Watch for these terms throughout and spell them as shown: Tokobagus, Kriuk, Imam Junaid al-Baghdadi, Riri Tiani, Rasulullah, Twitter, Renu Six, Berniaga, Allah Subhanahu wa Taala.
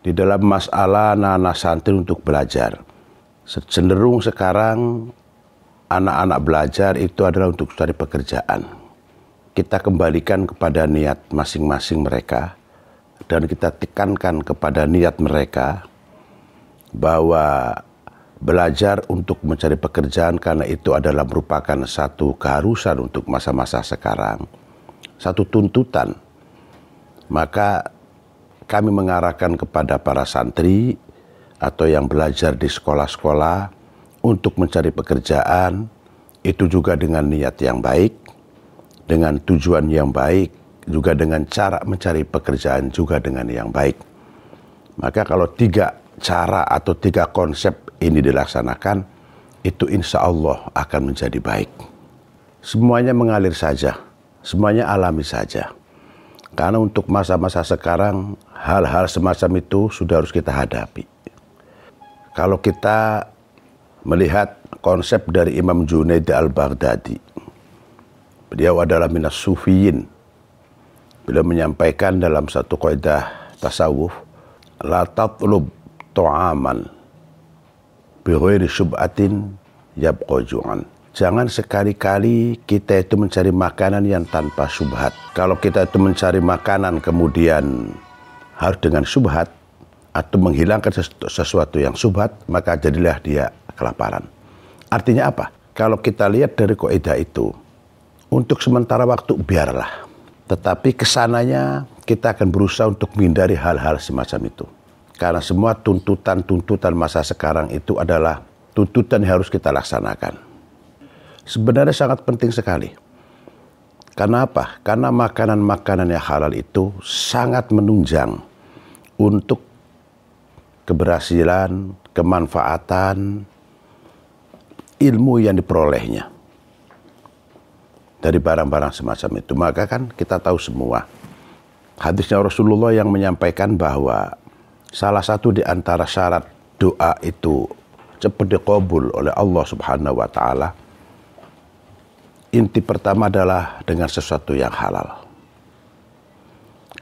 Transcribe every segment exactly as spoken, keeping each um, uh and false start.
di dalam masalah anak-anak santri untuk belajar. Cenderung sekarang anak-anak belajar itu adalah untuk cari pekerjaan. Kita kembalikan kepada niat masing-masing mereka dan kita tekankan kepada niat mereka bahwa belajar untuk mencari pekerjaan karena itu adalah merupakan satu keharusan untuk masa-masa sekarang, satu tuntutan. Maka kami mengarahkan kepada para santri atau yang belajar di sekolah-sekolah untuk mencari pekerjaan, itu juga dengan niat yang baik, dengan tujuan yang baik, juga dengan cara mencari pekerjaan juga dengan yang baik. Maka kalau tiga cara atau tiga konsep ini dilaksanakan, itu insya Allah akan menjadi baik. Semuanya mengalir saja, semuanya alami saja. Karena untuk masa-masa sekarang, hal-hal semacam itu sudah harus kita hadapi. Kalau kita melihat konsep dari Imam Junaid al-Baghdadi, beliau adalah minas sufiyin. Beliau menyampaikan dalam satu kaidah tasawuf, la tatlub ta'aman bi ghairi syub'atin yabqa ju'an. Jangan sekali-kali kita itu mencari makanan yang tanpa syubhat. Kalau kita itu mencari makanan kemudian harus dengan syubhat atau menghilangkan sesuatu yang syubhat, maka jadilah dia kelaparan. Artinya apa? Kalau kita lihat dari kaidah itu, untuk sementara waktu biarlah. Tetapi kesananya kita akan berusaha untuk menghindari hal-hal semacam itu. Karena semua tuntutan-tuntutan masa sekarang itu adalah tuntutan yang harus kita laksanakan. Sebenarnya sangat penting sekali. Karena apa? Karena makanan-makanan yang halal itu sangat menunjang untuk keberhasilan, kemanfaatan, ilmu yang diperolehnya dari barang-barang semacam itu. Maka kan kita tahu semua hadisnya Rasulullah yang menyampaikan bahwa salah satu di antara syarat doa itu cepat dikabul oleh Allah Subhanahu wa Taala, inti pertama adalah dengan sesuatu yang halal.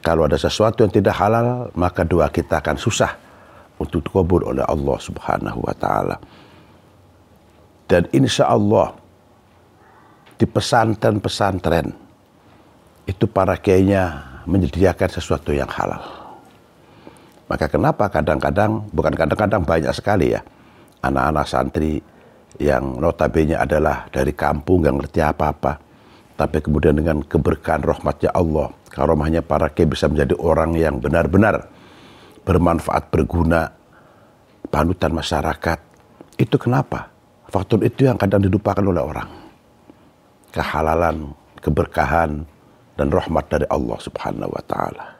Kalau ada sesuatu yang tidak halal, maka doa kita akan susah untuk dikabul oleh Allah Subhanahu wa Taala. Dan insya Allah di pesantren-pesantren itu para kiainya menyediakan sesuatu yang halal. Maka kenapa kadang-kadang, bukan kadang-kadang, banyak sekali ya anak-anak santri yang notabene adalah dari kampung, nggak ngerti apa-apa, tapi kemudian dengan keberkahan rahmatnya Allah, karomahnya para kiai bisa menjadi orang yang benar-benar bermanfaat, berguna, panutan masyarakat. Itu kenapa? Faktor itu yang kadang dilupakan oleh orang, kehalalan, keberkahan, dan rahmat dari Allah Subhanahu wa Taala.